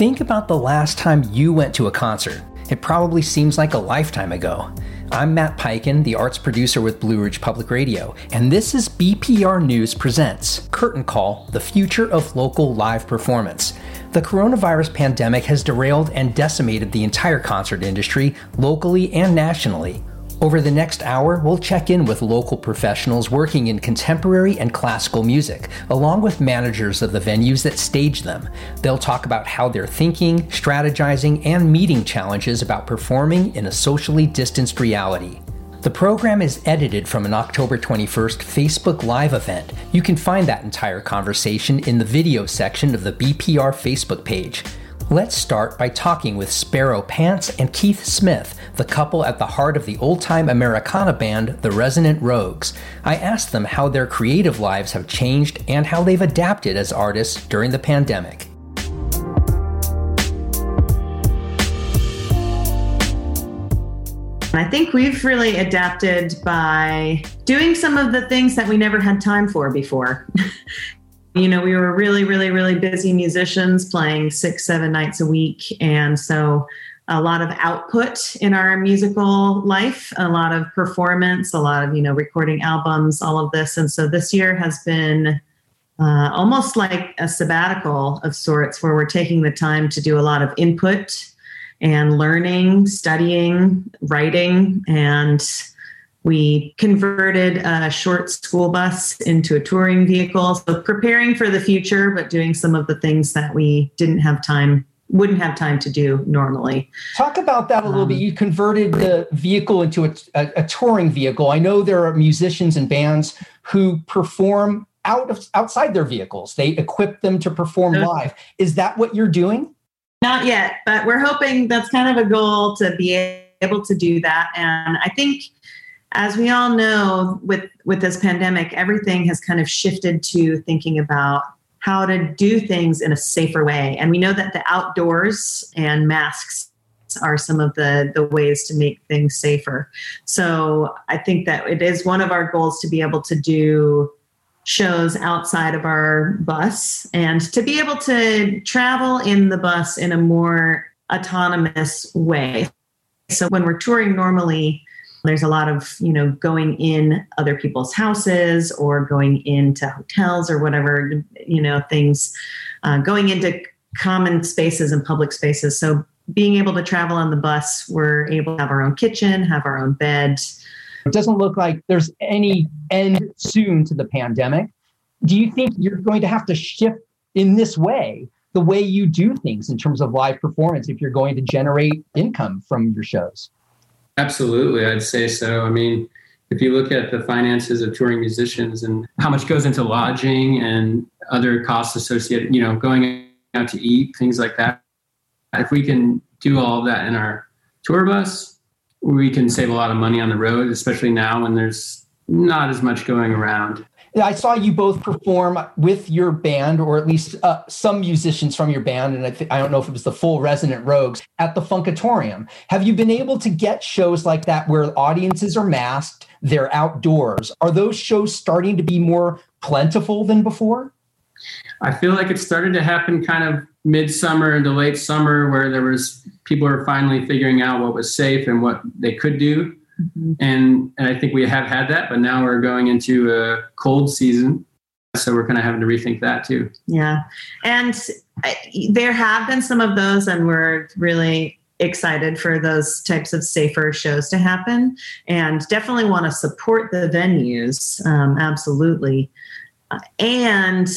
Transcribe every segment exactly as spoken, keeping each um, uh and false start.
Think about the last time you went to a concert. It probably seems like a lifetime ago. I'm Matt Peiken, the arts producer with Blue Ridge Public Radio, and this is B P R News Presents Curtain Call, the Future of Local Live Performance. The coronavirus pandemic has derailed and decimated the entire concert industry, locally and nationally. Over the next hour, we'll check in with local professionals working in contemporary and classical music, along with managers of the venues that stage them. They'll talk about how they're thinking, strategizing, and meeting challenges about performing in a socially distanced reality. The program is edited from an October twenty-first Facebook Live event. You can find that entire conversation in the video section of the B P R Facebook page. Let's start by talking with Sparrow Pants and Keith Smith, the couple at the heart of the old-time Americana band, The Resonant Rogues. I asked them how their creative lives have changed and how they've adapted as artists during the pandemic. I think we've really adapted by doing some of the things that we never had time for before. You know, we were really, really, really busy musicians playing six, seven nights a week. And so a lot of output in our musical life, a lot of performance, a lot of, you know, recording albums, all of this. And so this year has been uh, almost like a sabbatical of sorts where we're taking the time to do a lot of input and learning, studying, writing, and we converted a short school bus into a touring vehicle, so preparing for the future, but doing some of the things that we didn't have time, wouldn't have time to do normally. Talk about that a little um, bit. You converted the vehicle into a, a, a touring vehicle. I know there are musicians and bands who perform out of, outside their vehicles. They equip them to perform okay. live. Is that what you're doing? Not yet, but we're hoping that's kind of a goal to be able to do that. And I think, as we all know, with, with this pandemic, everything has kind of shifted to thinking about how to do things in a safer way. And we know that the outdoors and masks are some of the, the ways to make things safer. So I think that it is one of our goals to be able to do shows outside of our bus and to be able to travel in the bus in a more autonomous way. So when we're touring normally, there's a lot of, you know, going in other people's houses or going into hotels or whatever, you know, things, uh, going into common spaces and public spaces. So being able to travel on the bus, we're able to have our own kitchen, have our own bed. It doesn't look like there's any end soon to the pandemic. Do you think you're going to have to shift in this way, the way you do things in terms of live performance, if you're going to generate income from your shows? Absolutely, I'd say so. I mean, if you look at the finances of touring musicians and how much goes into lodging and other costs associated, you know, going out to eat, things like that. If we can do all of that in our tour bus, we can save a lot of money on the road, especially now when there's not as much going around. I saw you both perform with your band, or at least uh, some musicians from your band, and I, th- I don't know if it was the full Resonant Rogues, at the Funkatorium. Have you been able to get shows like that where audiences are masked, they're outdoors? Are those shows starting to be more plentiful than before? I feel like it started to happen kind of midsummer into late summer, where there was people were finally figuring out what was safe and what they could do. Mm-hmm. And, and I think we have had that, but now we're going into a cold season. So we're kind of having to rethink that too. Yeah. And I, there have been some of those, and we're really excited for those types of safer shows to happen, and definitely want to support the venues. Um, absolutely. Uh, and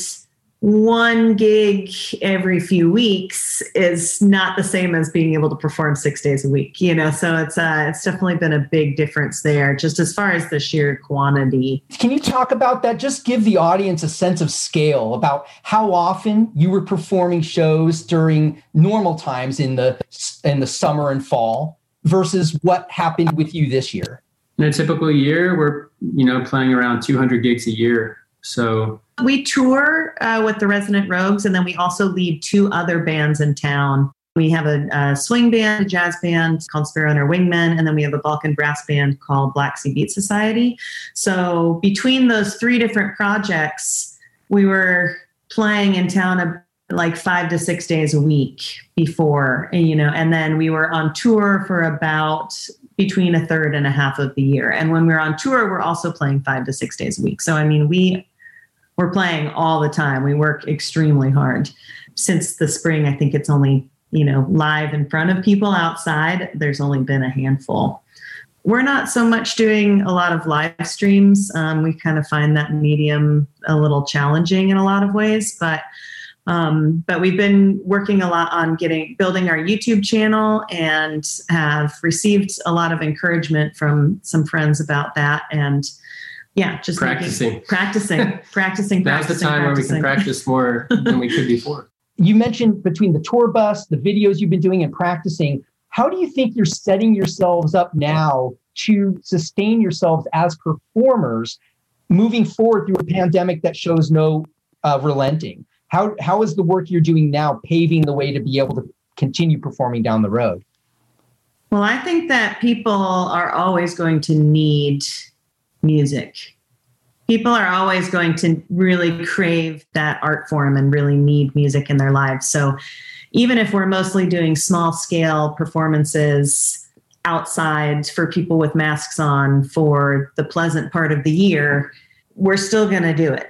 one gig every few weeks is not the same as being able to perform six days a week, you know, so it's uh, it's definitely been a big difference there, just as far as the sheer quantity. Can you talk about that? Just give the audience a sense of scale about how often you were performing shows during normal times in the in the summer and fall versus what happened with you this year. In a typical year, we're, you know, playing around two hundred gigs a year. So we tour uh, with the Resonant Rogues, and then we also lead two other bands in town. We have a, a swing band, a jazz band called Sparrow and Wingmen, and then we have a Balkan brass band called Black Sea Beat Society. So between those three different projects, we were playing in town like five to six days a week before, you know, and then we were on tour for about between a third and a half of the year. And when we're on tour, we're also playing five to six days a week. So, I mean, we were playing all the time. We work extremely hard. Since the spring, I think it's only, you know, live in front of people outside. There's only been a handful. We're not so much doing a lot of live streams. Um, we kind of find that medium a little challenging in a lot of ways, but um, but we've been working a lot on getting building our YouTube channel and have received a lot of encouragement from some friends about that. And yeah, just practicing, making, practicing, practicing. Now's the time practicing. Where we can practice more than we could before. You mentioned between the tour bus, the videos you've been doing, and practicing. How do you think you're setting yourselves up now to sustain yourselves as performers moving forward through a pandemic that shows no uh, relenting? How How is the work you're doing now paving the way to be able to continue performing down the road? Well, I think that people are always going to need music. People are always going to really crave that art form and really need music in their lives. So even if we're mostly doing small scale performances outside for people with masks on for the pleasant part of the year, we're still going to do it.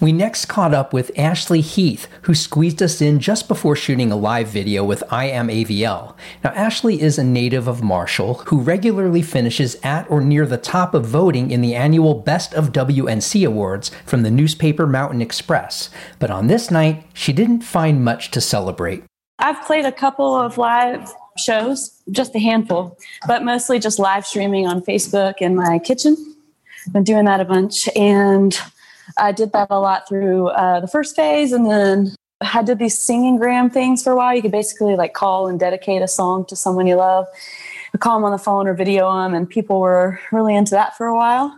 We next caught up with Ashley Heath, who squeezed us in just before shooting a live video with I Am A V L. Now, Ashley is a native of Marshall who regularly finishes at or near the top of voting in the annual Best of W N C Awards from the newspaper Mountain Express. But on this night, she didn't find much to celebrate. I've played a couple of live shows, just a handful, but mostly just live streaming on Facebook in my kitchen. I've been doing that a bunch, and I did that a lot through uh, the first phase, and then I did these singing gram things for a while. You could basically like call and dedicate a song to someone you love. You call them on the phone or video them, and people were really into that for a while.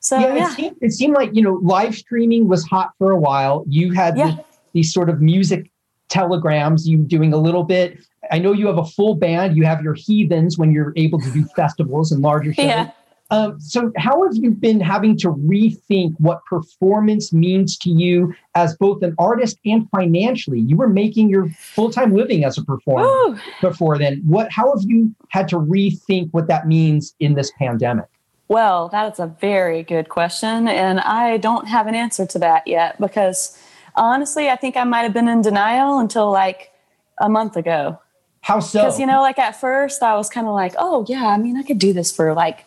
So yeah, yeah. It, seemed, it seemed like, you know, live streaming was hot for a while. You had yeah. these, these sort of music telegrams. You doing a little bit. I know you have a full band. You have your heathens when you're able to do festivals and larger shows. Yeah. Um, so how have you been having to rethink what performance means to you as both an artist and financially? You were making your full-time living as a performer Ooh. before then. What? How have you had to rethink what that means in this pandemic? Well, that's a very good question, and I don't have an answer to that yet because, honestly, I think I might have been in denial until like a month ago. How so? Because, you know, like at first I was kind of like, oh, yeah, I mean, I could do this for like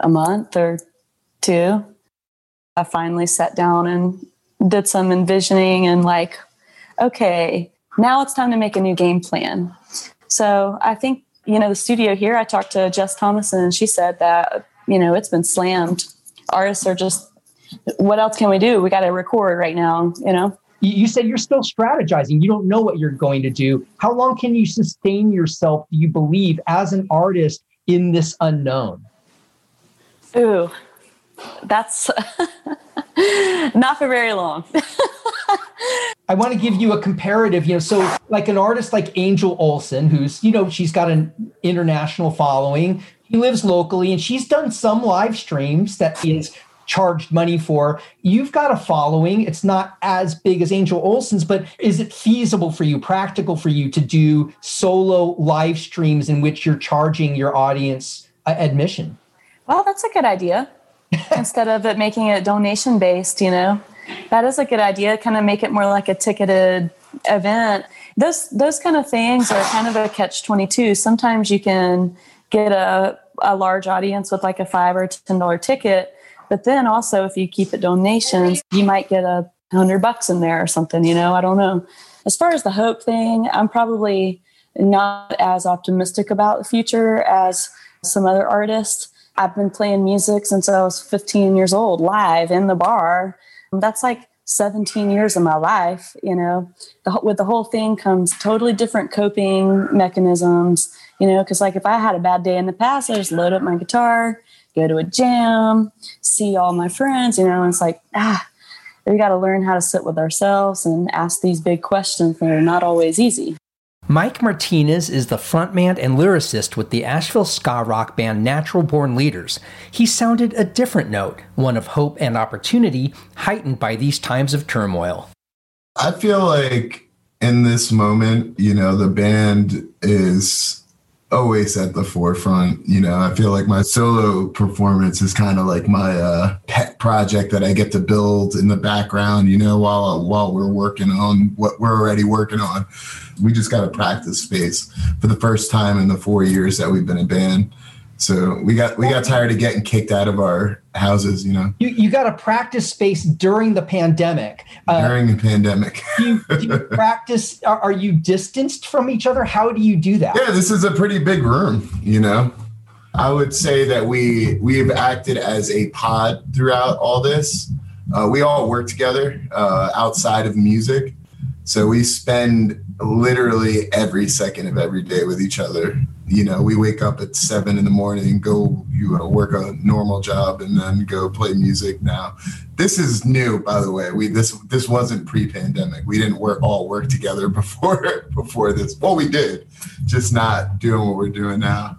a month or two. I finally sat down and did some envisioning and like, okay, now it's time to make a new game plan. So I think, you know, the studio here, I talked to Jess Thomason, and she said that, you know, it's been slammed. Artists are just, what else can we do? We got to record right now, you know? You said you're still strategizing. You don't know what you're going to do. How long can you sustain yourself, do you believe, as an artist in this unknown? Ooh, that's not for very long. I want to give you a comparative, you know, so like an artist like Angel Olson, who's, you know, she's got an international following. She lives locally, and she's done some live streams that she's charged money for. You've got a following. It's not as big as Angel Olson's, but is it feasible for you, practical for you to do solo live streams in which you're charging your audience uh, admission? Well, that's a good idea. Instead of it making it donation based, you know, that is a good idea. Kind of make it more like a ticketed event. Those those kind of things are kind of a catch twenty-two. Sometimes you can get a, a large audience with like a five or ten dollars ticket. But then also if you keep it donations, you might get a hundred bucks in there or something, you know, I don't know. As far as the hope thing, I'm probably not as optimistic about the future as some other artists. I've been playing music since I was fifteen years old, live in the bar. That's like seventeen years of my life, you know. The, with the whole thing comes totally different coping mechanisms, you know, because like if I had a bad day in the past, I just load up my guitar, go to a jam, see all my friends, you know, and it's like, ah, we got to learn how to sit with ourselves and ask these big questions that are not always easy. Mike Martinez is the frontman and lyricist with the Asheville ska rock band Natural Born Leaders. He sounded a different note, one of hope and opportunity, heightened by these times of turmoil. I feel like in this moment, you know, the band is always at the forefront. You know, I feel like my solo performance is kind of like my uh, pet project that I get to build in the background, you know, while while we're working on what we're already working on. We just got a practice space for the first time in the four years that we've been a band. So we got we got tired of getting kicked out of our houses, you know. You you got a practice space during the pandemic. During uh, the pandemic. do, you, do you practice? Are, are you distanced from each other? How do you do that? Yeah, this is a pretty big room, you know. I would say that we we've acted as a pod throughout all this. Uh, we all work together uh, outside of music, so we spend literally every second of every day with each other. You know, we wake up at seven in the morning and go, you know, work a normal job and then go play music. Now, this is new, by the way. We this this wasn't pre-pandemic. We didn't work all work together before before this. Well, we did, just not doing what we're doing now.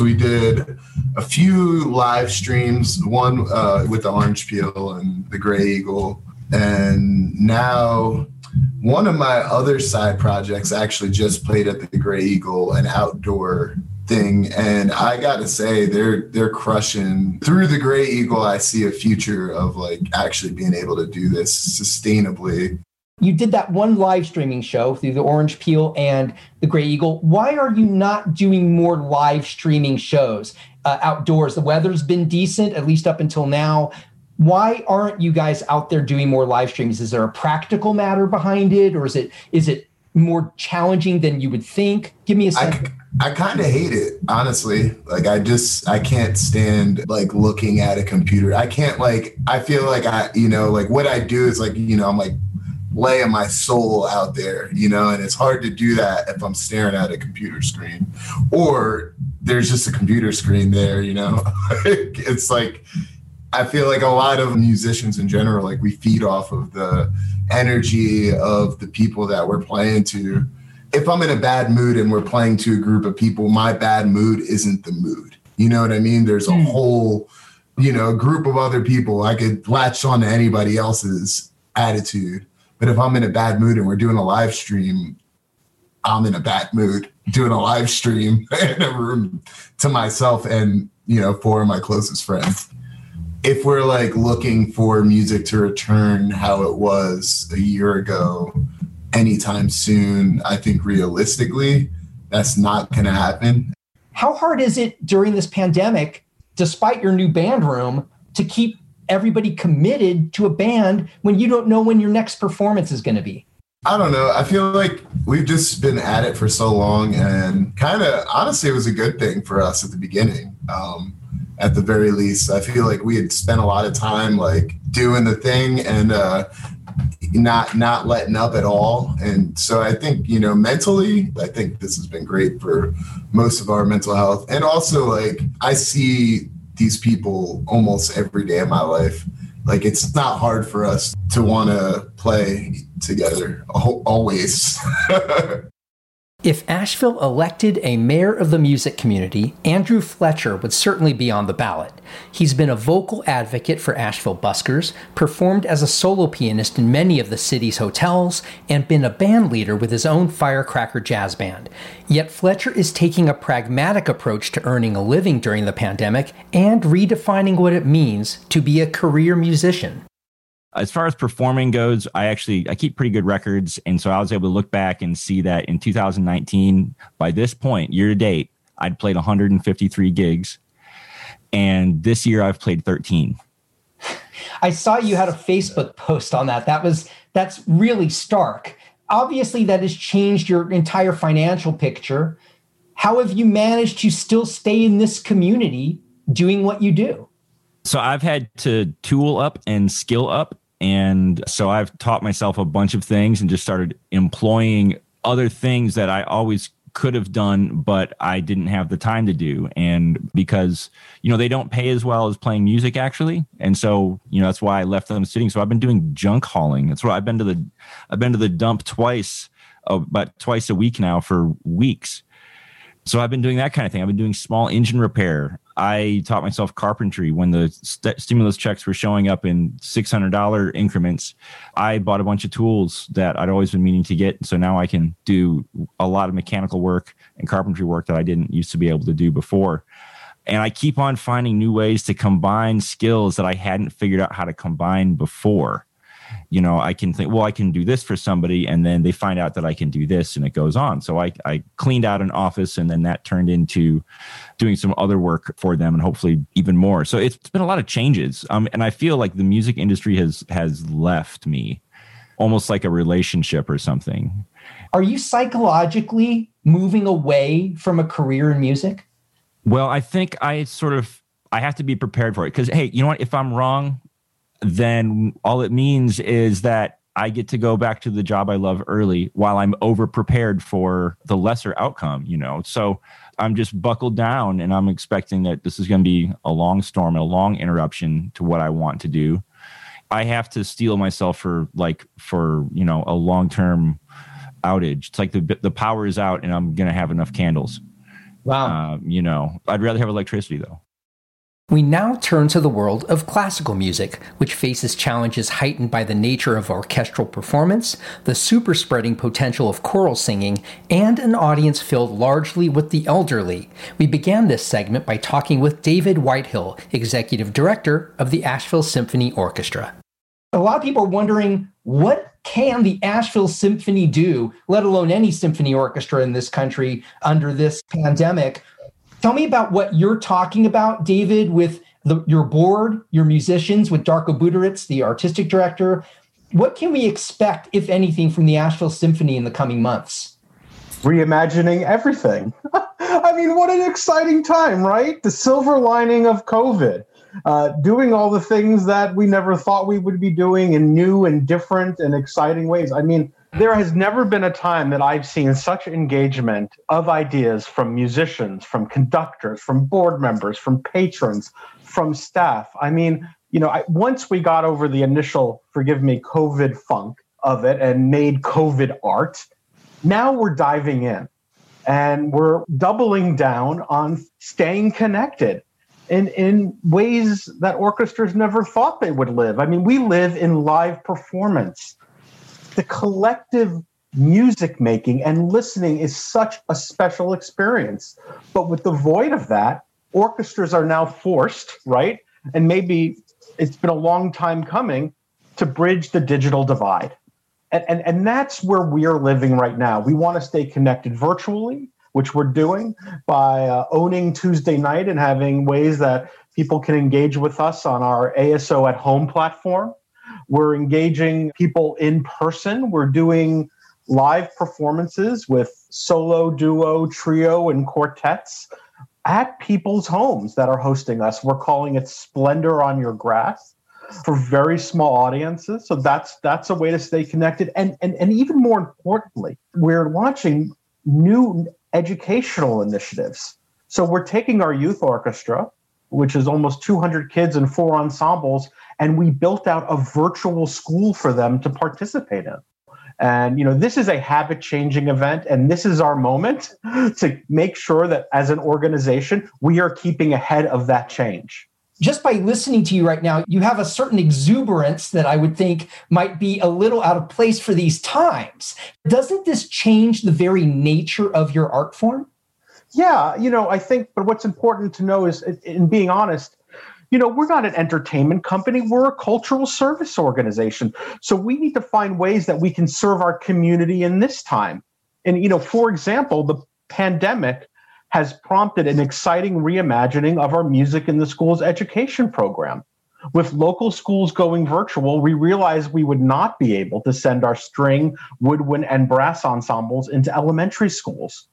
We did a few live streams, one uh, with the Orange Peel and the Grey Eagle, and now. One of my other side projects actually just played at the Grey Eagle, an outdoor thing. And I got to say, they're they're crushing. Through the Grey Eagle, I see a future of like actually being able to do this sustainably. You did that one live streaming show through the Orange Peel and the Grey Eagle. Why are you not doing more live streaming shows uh, outdoors? The weather's been decent, at least up until now. Why aren't you guys out there doing more live streams? Is there a practical matter behind it, or is it is it more challenging than you would think? Give me a second. I, I kind of hate it, honestly. Like I just I can't stand like looking at a computer. I can't like I feel like I you know like what I do is like you know I'm like laying my soul out there, you know, and it's hard to do that if I'm staring at a computer screen, or there's just a computer screen there, you know. It's like. I feel like a lot of musicians in general, like we feed off of the energy of the people that we're playing to. If I'm in a bad mood and we're playing to a group of people, my bad mood isn't the mood. You know what I mean? There's a whole, you know, group of other people. I could latch on to anybody else's attitude. But if I'm in a bad mood and we're doing a live stream, I'm in a bad mood doing a live stream in a room to myself and, you know, four of my closest friends. If we're like looking for music to return how it was a year ago, anytime soon, I think realistically, that's not going to happen. How hard is it during this pandemic, despite your new band room, to keep everybody committed to a band when you don't know when your next performance is going to be? I don't know. I feel like we've just been at it for so long, and kind of honestly, it was a good thing for us at the beginning. Um, At the very least, I feel like we had spent a lot of time like doing the thing and uh, not not letting up at all. And so I think, you know, mentally, I think this has been great for most of our mental health. And also, like, I see these people almost every day of my life. Like, it's not hard for us to want to play together always. If Asheville elected a mayor of the music community, Andrew Fletcher would certainly be on the ballot. He's been a vocal advocate for Asheville buskers, performed as a solo pianist in many of the city's hotels, and been a band leader with his own Firecracker Jazz Band. Yet Fletcher is taking a pragmatic approach to earning a living during the pandemic and redefining what it means to be a career musician. As far as performing goes, I actually I keep pretty good records. And so I was able to look back and see that in two thousand nineteen, by this point, year to date, I'd played one hundred fifty-three gigs. And this year I've played thirteen. I saw you had a Facebook post on that. That was that's really stark. Obviously, that has changed your entire financial picture. How have you managed to still stay in this community doing what you do? So I've had to tool up and skill up. And so I've taught myself a bunch of things and just started employing other things that I always could have done, but I didn't have the time to do. And because, you know, they don't pay as well as playing music, actually. And so, you know, that's why I left them sitting. So I've been doing junk hauling. That's why I've been to the I've been to the dump twice, about twice a week now for weeks. So I've been doing that kind of thing. I've been doing small engine repair. I taught myself carpentry when the st- stimulus checks were showing up in six hundred dollars increments. I bought a bunch of tools that I'd always been meaning to get. So now I can do a lot of mechanical work and carpentry work that I didn't used to be able to do before. And I keep on finding new ways to combine skills that I hadn't figured out how to combine before. You know, I can think, well, I can do this for somebody, and then they find out that I can do this, and it goes on. So I, I cleaned out an office, and then that turned into doing some other work for them, and hopefully even more. So it's been a lot of changes. Um, and I feel like the music industry has has left me, almost like a relationship or something. Are you psychologically moving away from a career in music? Well, I think I sort of, I have to be prepared for it, because, hey, you know what, if I'm wrong, then all it means is that I get to go back to the job I love early while I'm overprepared for the lesser outcome, you know? So I'm just buckled down, and I'm expecting that this is going to be a long storm, a long interruption to what I want to do. I have to steel myself for like, for, you know, a long-term outage. It's like the, the power is out and I'm going to have enough candles. Wow. Um, you know, I'd rather have electricity though. We now turn to the world of classical music, which faces challenges heightened by the nature of orchestral performance, the super-spreading potential of choral singing, and an audience filled largely with the elderly. We began this segment by talking with David Whitehill, Executive Director of the Asheville Symphony Orchestra. A lot of people are wondering, what can the Asheville Symphony do, let alone any symphony orchestra in this country under this pandemic? Tell me about what you're talking about, David, with the, your board, your musicians, with Darko Butorac, the artistic director. What can we expect, if anything, from the Asheville Symphony in the coming months? Reimagining everything. I mean, what an exciting time, right? The silver lining of COVID. Uh, doing all the things that we never thought we would be doing in new and different and exciting ways. I mean, there has never been a time that I've seen such engagement of ideas from musicians, from conductors, from board members, from patrons, from staff. I mean, you know, I, once we got over the initial, forgive me, COVID funk of it and made COVID art, now we're diving in and we're doubling down on staying connected in in ways that orchestras never thought they would live. I mean, we live in live performance. The collective music making and listening is such a special experience. But with the void of that, orchestras are now forced, right? And maybe it's been a long time coming to bridge the digital divide. And, and, and that's where we're living right now. We want to stay connected virtually, which we're doing by uh, owning Tuesday night and having ways that people can engage with us on our A S O at home platform. We're engaging people in person. We're doing live performances with solo, duo, trio, and quartets at people's homes that are hosting us. We're calling it Splendor on Your Grass for very small audiences. So that's that's a way to stay connected. And, and, and even more importantly, we're launching new educational initiatives. So we're taking our youth orchestra, which is almost two hundred kids and four ensembles, and we built out a virtual school for them to participate in. And, you know, this is a habit-changing event, and this is our moment to make sure that as an organization, we are keeping ahead of that change. Just by listening to you right now, you have a certain exuberance that I would think might be a little out of place for these times. Doesn't this change the very nature of your art form? Yeah, you know, I think, but what's important to know is, in being honest, you know, we're not an entertainment company. We're a cultural service organization. So we need to find ways that we can serve our community in this time. And, you know, for example, the pandemic has prompted an exciting reimagining of our music in the school's education program. With local schools going virtual, we realized we would not be able to send our string, woodwind, and brass ensembles into elementary schools.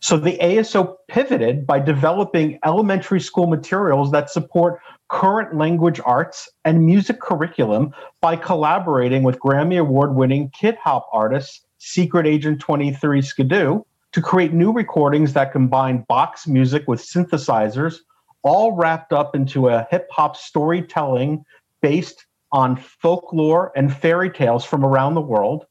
So the A S O pivoted by developing elementary school materials that support current language arts and music curriculum by collaborating with Grammy Award-winning Kid Hop artist Secret Agent twenty-three Skidoo to create new recordings that combine box music with synthesizers, all wrapped up into a hip-hop storytelling based on folklore and fairy tales from around the world.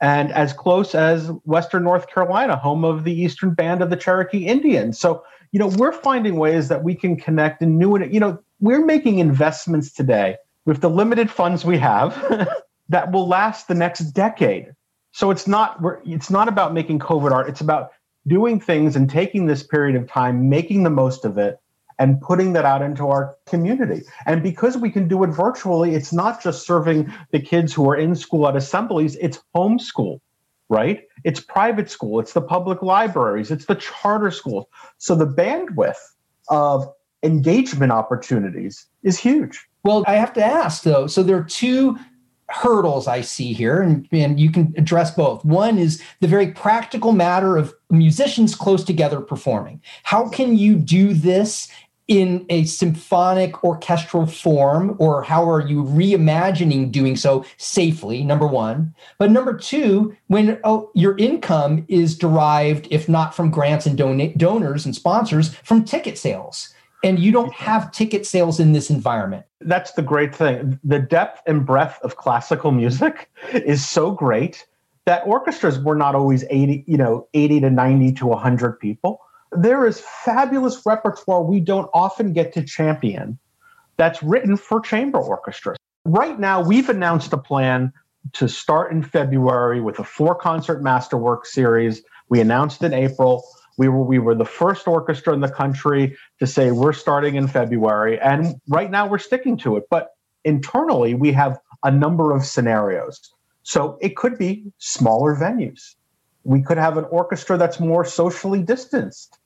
and as close as Western North Carolina, home of the Eastern Band of the Cherokee Indians. So, you know, we're finding ways that we can connect in new, and, you know, we're making investments today with the limited funds we have that will last the next decade. So it's not, we're, it's not about making COVID art. It's about doing things and taking this period of time, making the most of it, and putting that out into our community. And because we can do it virtually, it's not just serving the kids who are in school at assemblies, it's homeschool, right? It's private school, it's the public libraries, it's the charter schools. So the bandwidth of engagement opportunities is huge. Well, I have to ask though, so there are two hurdles I see here, and, and you can address both. One is the very practical matter of musicians close together performing. How can you do this in a symphonic orchestral form, or how are you reimagining doing so safely, number one? But number two, when oh, your income is derived, if not from grants and don- donors and sponsors, from ticket sales. And you don't have ticket sales in this environment. That's the great thing. The depth and breadth of classical music is so great that orchestras were not always eighty, you know, eighty to ninety to one hundred people. There is fabulous repertoire we don't often get to champion that's written for chamber orchestras. Right now, we've announced a plan to start in February with a four-concert masterwork series. We announced in April. We were we were the first orchestra in the country to say we're starting in February, and right now we're sticking to it. But internally, we have a number of scenarios. So it could be smaller venues. We could have an orchestra that's more socially distanced.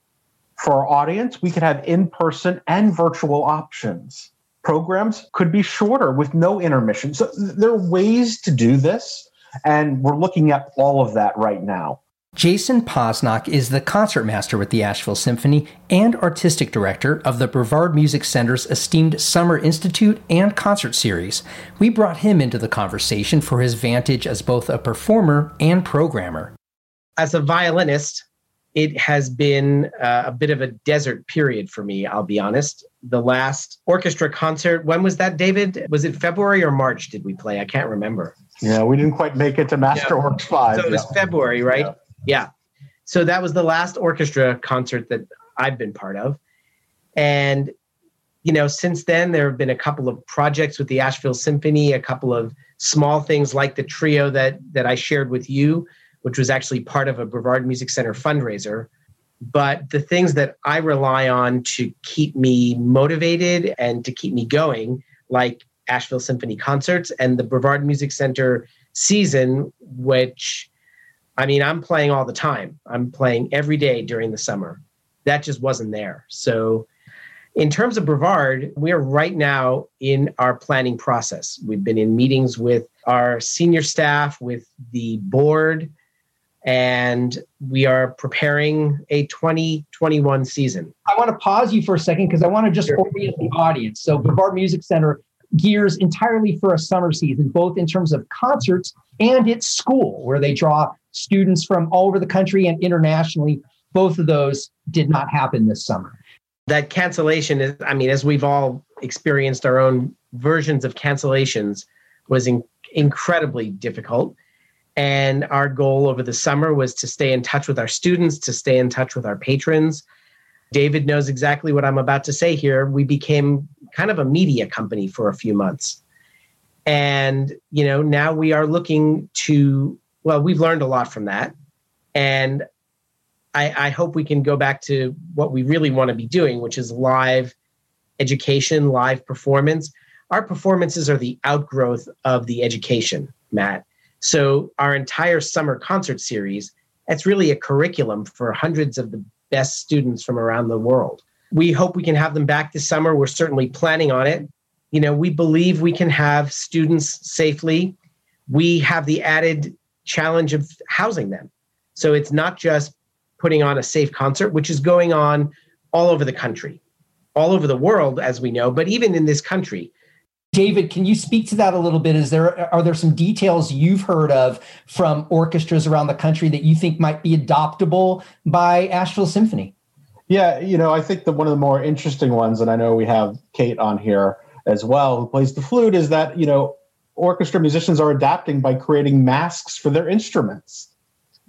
For our audience, we could have in-person and virtual options. Programs could be shorter with no intermission. So there are ways to do this, and we're looking at all of that right now. Jason Posnock is the concertmaster with the Asheville Symphony and artistic director of the Brevard Music Center's esteemed Summer Institute and Concert Series. We brought him into the conversation for his vantage as both a performer and programmer. As a violinist, it has been uh, a bit of a desert period for me, I'll be honest. The last orchestra concert, when was that, David? Was it February or March did we play? I can't remember. Yeah, we didn't quite make it to Masterworks five. So it was yeah. February, right? Yeah. Yeah. So that was the last orchestra concert that I've been part of. And, you know, since then, there have been a couple of projects with the Asheville Symphony, a couple of small things like the trio that that I shared with you, which was actually part of a Brevard Music Center fundraiser. But the things that I rely on to keep me motivated and to keep me going, like Asheville Symphony concerts and the Brevard Music Center season, which... I mean, I'm playing all the time. I'm playing every day during the summer. That just wasn't there. So in terms of Brevard, we are right now in our planning process. We've been in meetings with our senior staff, with the board, and we are preparing a twenty twenty-one season. I want to pause you for a second because I want to just sure. orient the audience. So Brevard Music Center gears entirely for a summer season, both in terms of concerts and its school, where they draw students from all over the country and internationally. Both of those did not happen this summer. That cancellation is, I mean, as we've all experienced our own versions of cancellations, was in- incredibly difficult. And our goal over the summer was to stay in touch with our students, to stay in touch with our patrons. David knows exactly what I'm about to say here. We became kind of a media company for a few months. And, you know, now we are looking to, well, we've learned a lot from that. And I, I hope we can go back to what we really want to be doing, which is live education, live performance. Our performances are the outgrowth of the education, Matt. So our entire summer concert series, that's really a curriculum for hundreds of the best students from around the world. We hope we can have them back this summer. We're certainly planning on it. You know, we believe we can have students safely. We have the added challenge of housing them. So it's not just putting on a safe concert, which is going on all over the country, all over the world, as we know, but even in this country. David, can you speak to that a little bit? Is there are there some details you've heard of from orchestras around the country that you think might be adoptable by Asheville Symphony? Yeah, you know, I think that one of the more interesting ones, and I know we have Kate on here as well, who plays the flute, is that, you know, orchestra musicians are adapting by creating masks for their instruments,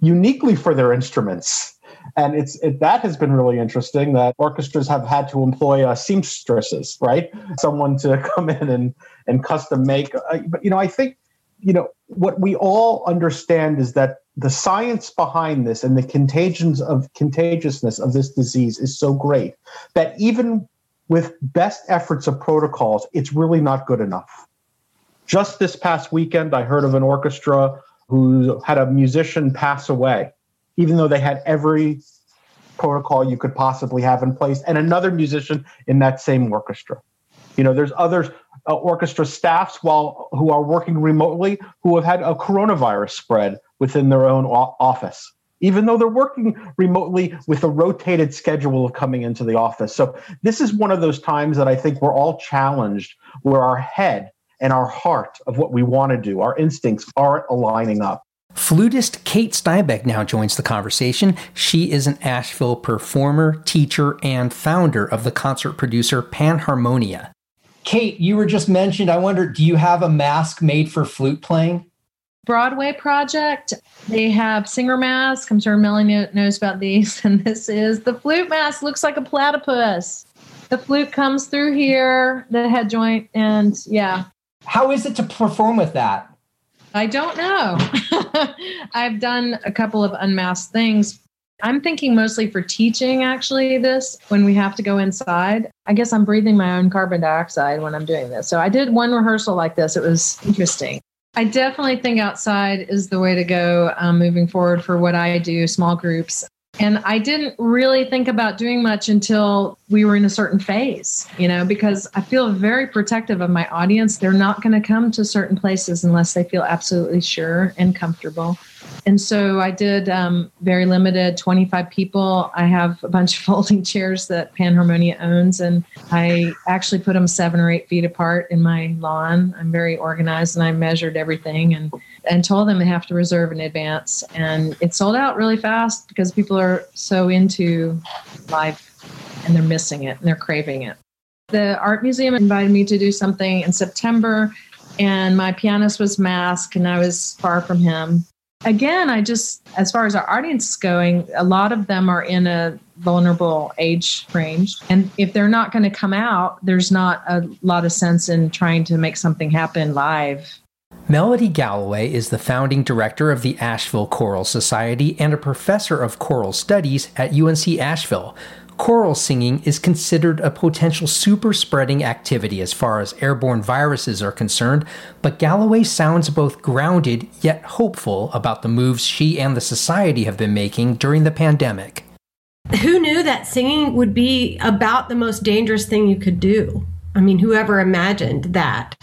uniquely for their instruments. And it's it, that has been really interesting that orchestras have had to employ uh, seamstresses, right? Someone to come in and, and custom make. Uh, but, you know, I think, you know, what we all understand is that the science behind this and the contagions of contagiousness of this disease is so great that even with best efforts of protocols, it's really not good enough. Just this past weekend, I heard of an orchestra who had a musician pass away, even though they had every protocol you could possibly have in place, and another musician in that same orchestra. You know, there's other uh, orchestra staffs while who are working remotely who have had a coronavirus spread within their own o- office, even though they're working remotely with a rotated schedule of coming into the office. So this is one of those times that I think we're all challenged where our head and our heart of what we want to do, our instincts, aren't aligning up. Flutist Kate Steinbeck now joins the conversation. She is an Asheville performer, teacher, and founder of the concert producer Panharmonia. Kate, you were just mentioned. I wonder, do you have a mask made for flute playing? Broadway project. They have singer masks. I'm sure Melanie knows about these. And this is the flute mask. Looks like a platypus. The flute comes through here, the head joint, and yeah. How is it to perform with that? I don't know. I've done a couple of unmasked things. I'm thinking mostly for teaching, actually, this, when we have to go inside. I guess I'm breathing my own carbon dioxide when I'm doing this. So I did one rehearsal like this. It was interesting. I definitely think outside is the way to go um, moving forward for what I do, small groups. And I didn't really think about doing much until we were in a certain phase, you know, because I feel very protective of my audience. They're not going to come to certain places unless they feel absolutely sure and comfortable. And so I did um, very limited, twenty-five people. I have a bunch of folding chairs that Panharmonia owns, and I actually put them seven or eight feet apart in my lawn. I'm very organized, and I measured everything and, and told them they have to reserve in advance. And it sold out really fast because people are so into live and they're missing it and they're craving it. The Art Museum invited me to do something in September, and my pianist was masked, and I was far from him. Again, I just, as far as our audience is going, a lot of them are in a vulnerable age range. And if they're not going to come out, there's not a lot of sense in trying to make something happen live. Melody Galloway is the founding director of the Asheville Choral Society and a professor of choral studies at U N C Asheville. Choral singing is considered a potential super-spreading activity as far as airborne viruses are concerned, but Galloway sounds both grounded yet hopeful about the moves she and the society have been making during the pandemic. Who knew that singing would be about the most dangerous thing you could do? I mean, whoever imagined that?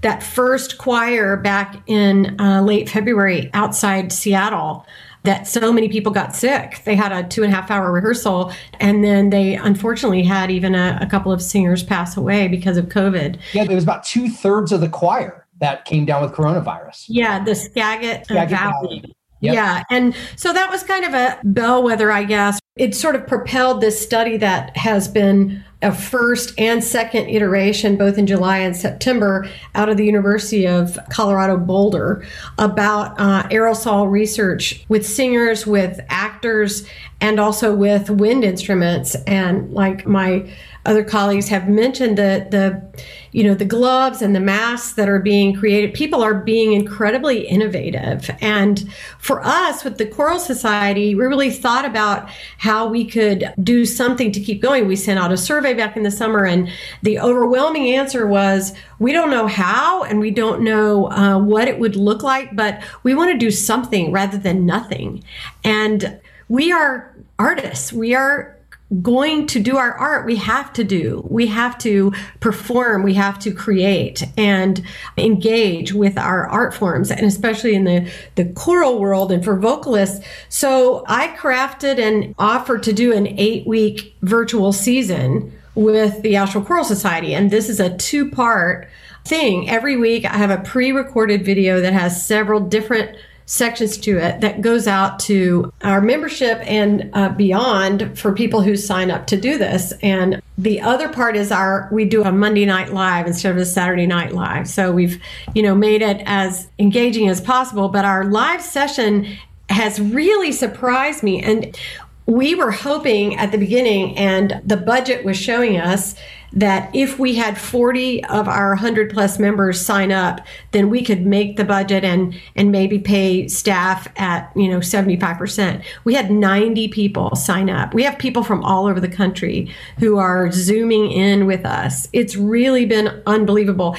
That first choir back in uh, late February outside Seattle, that so many people got sick. They had a two and a half hour rehearsal, and then they unfortunately had even a, a couple of singers pass away because of COVID. Yeah, it was about two thirds of the choir that came down with coronavirus. Yeah, the Skagit, Skagit Valley. Valley. Yep. Yeah, and so that was kind of a bellwether, I guess. It sort of propelled this study that has been a first and second iteration, both in July and September, out of the University of Colorado Boulder about uh, aerosol research with singers, with actors, and also with wind instruments. And like my other colleagues have mentioned, the the you know the gloves and the masks that are being created, people are being incredibly innovative. And for us with the Choral Society, we really thought about how we could do something to keep going. We sent out a survey back in the summer, and the overwhelming answer was, we don't know how, and we don't know uh, what it would look like, but we want to do something rather than nothing. And we are artists. We are going to do our art. We have to do. We have to perform. We have to create and engage with our art forms, and especially in the, the choral world and for vocalists. So I crafted and offered to do an eight-week virtual season with the Asheville Choral Society, and this is a two-part thing. Every week I have a pre-recorded video that has several different sections to it that goes out to our membership and uh, beyond for people who sign up to do this. And The other part is our, we do a Monday Night Live instead of a Saturday Night Live. So we've, you know, made it as engaging as possible, but our live session has really surprised me. And we were hoping at the beginning, and the budget was showing us, that if we had forty of our one hundred plus members sign up, then we could make the budget and and maybe pay staff at, you know, seventy-five percent. We had ninety people sign up. We have people from all over the country who are Zooming in with us. It's really been unbelievable.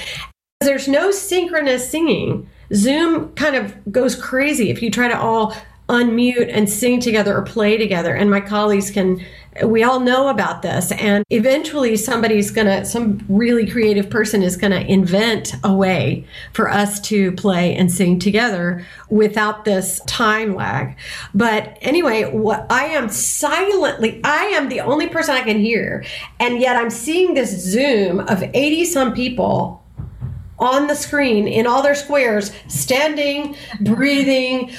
There's no synchronous singing. Zoom kind of goes crazy if you try to all unmute and sing together or play together. And my colleagues can, we all know about this. And eventually somebody's gonna, some really creative person is gonna invent a way for us to play and sing together without this time lag. But anyway, what I am silently, I am the only person I can hear. And yet I'm seeing this Zoom of eighty some people on the screen in all their squares, standing, breathing,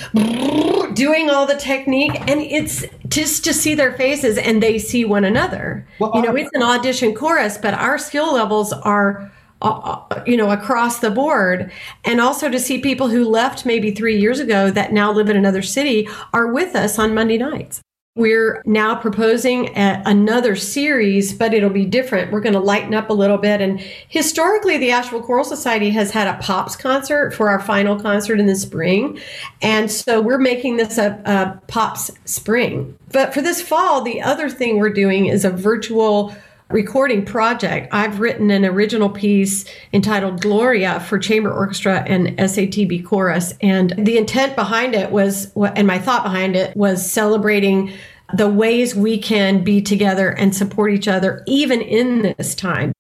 doing all the technique. And it's just to see their faces, and they see one another. Well, you know, it's an audition chorus, but our skill levels are, uh, you know, across the board. And also to see people who left maybe three years ago that now live in another city are with us on Monday nights. We're now proposing a, another series, but it'll be different. We're going to lighten up a little bit. And historically, the Asheville Choral Society has had a pops concert for our final concert in the spring. And so we're making this a, a pops spring. But for this fall, the other thing we're doing is a virtual recording project. I've written an original piece entitled Gloria for chamber orchestra and S A T B chorus. And the intent behind it was, and my thought behind it was celebrating the ways we can be together and support each other, even in this time.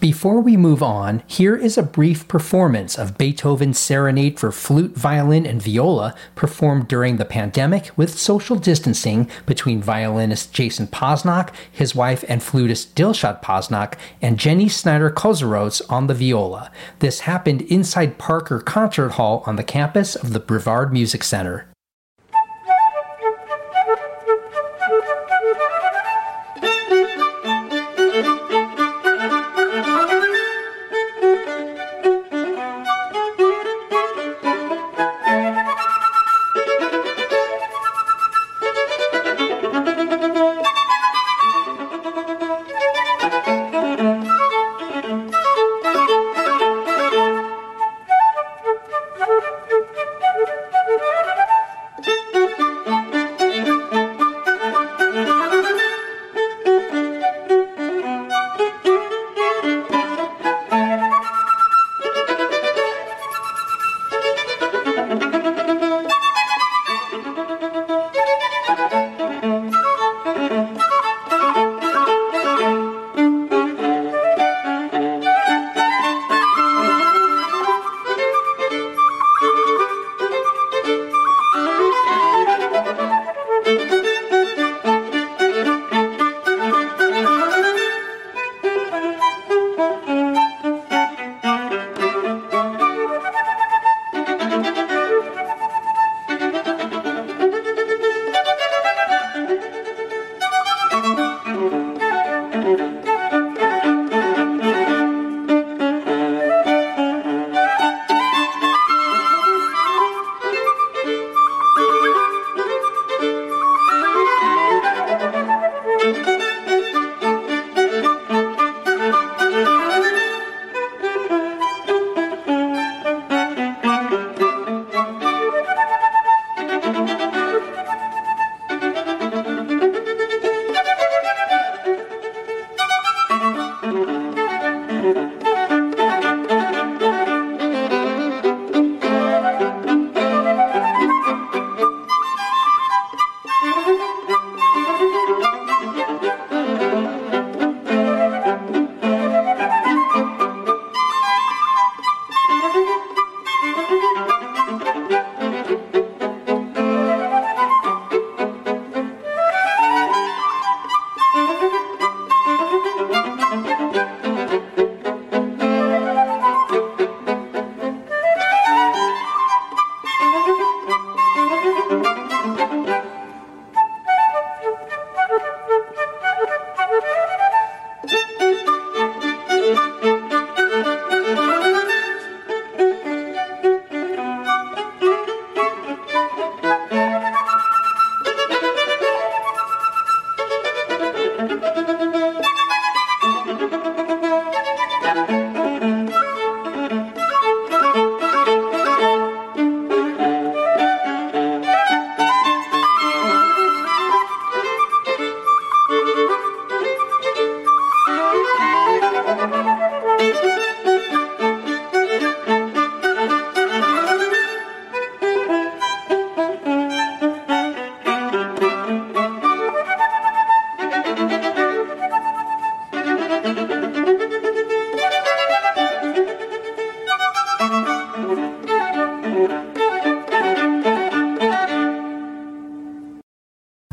Before we move on, here is a brief performance of Beethoven's Serenade for Flute, Violin, and Viola, performed during the pandemic with social distancing between violinist Jason Posnock, his wife and flutist Dilshad Posnock, and Jenny Snyder-Kozaros on the viola. This happened inside Parker Concert Hall on the campus of the Brevard Music Center.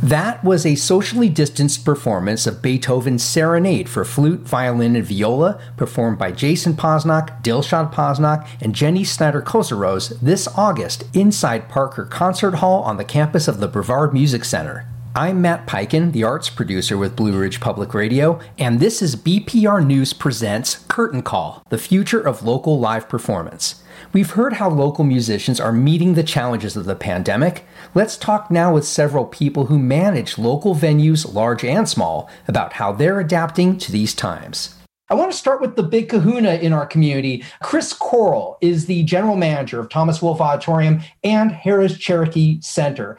That was a socially distanced performance of Beethoven's Serenade for flute, violin, and viola, performed by Jason Posnock, Dilshad Posnock, and Jenny Snyder-Kozaros this August inside Parker Concert Hall on the campus of the Brevard Music Center. I'm Matt Peiken, the arts producer with Blue Ridge Public Radio, and this is B P R News Presents Curtain Call, the future of local live performance. We've heard how local musicians are meeting the challenges of the pandemic. Let's talk now with several people who manage local venues, large and small, about how they're adapting to these times. I want to start with the big kahuna in our community. Chris Corral is the general manager of Thomas Wolfe Auditorium and Harris Cherokee Center.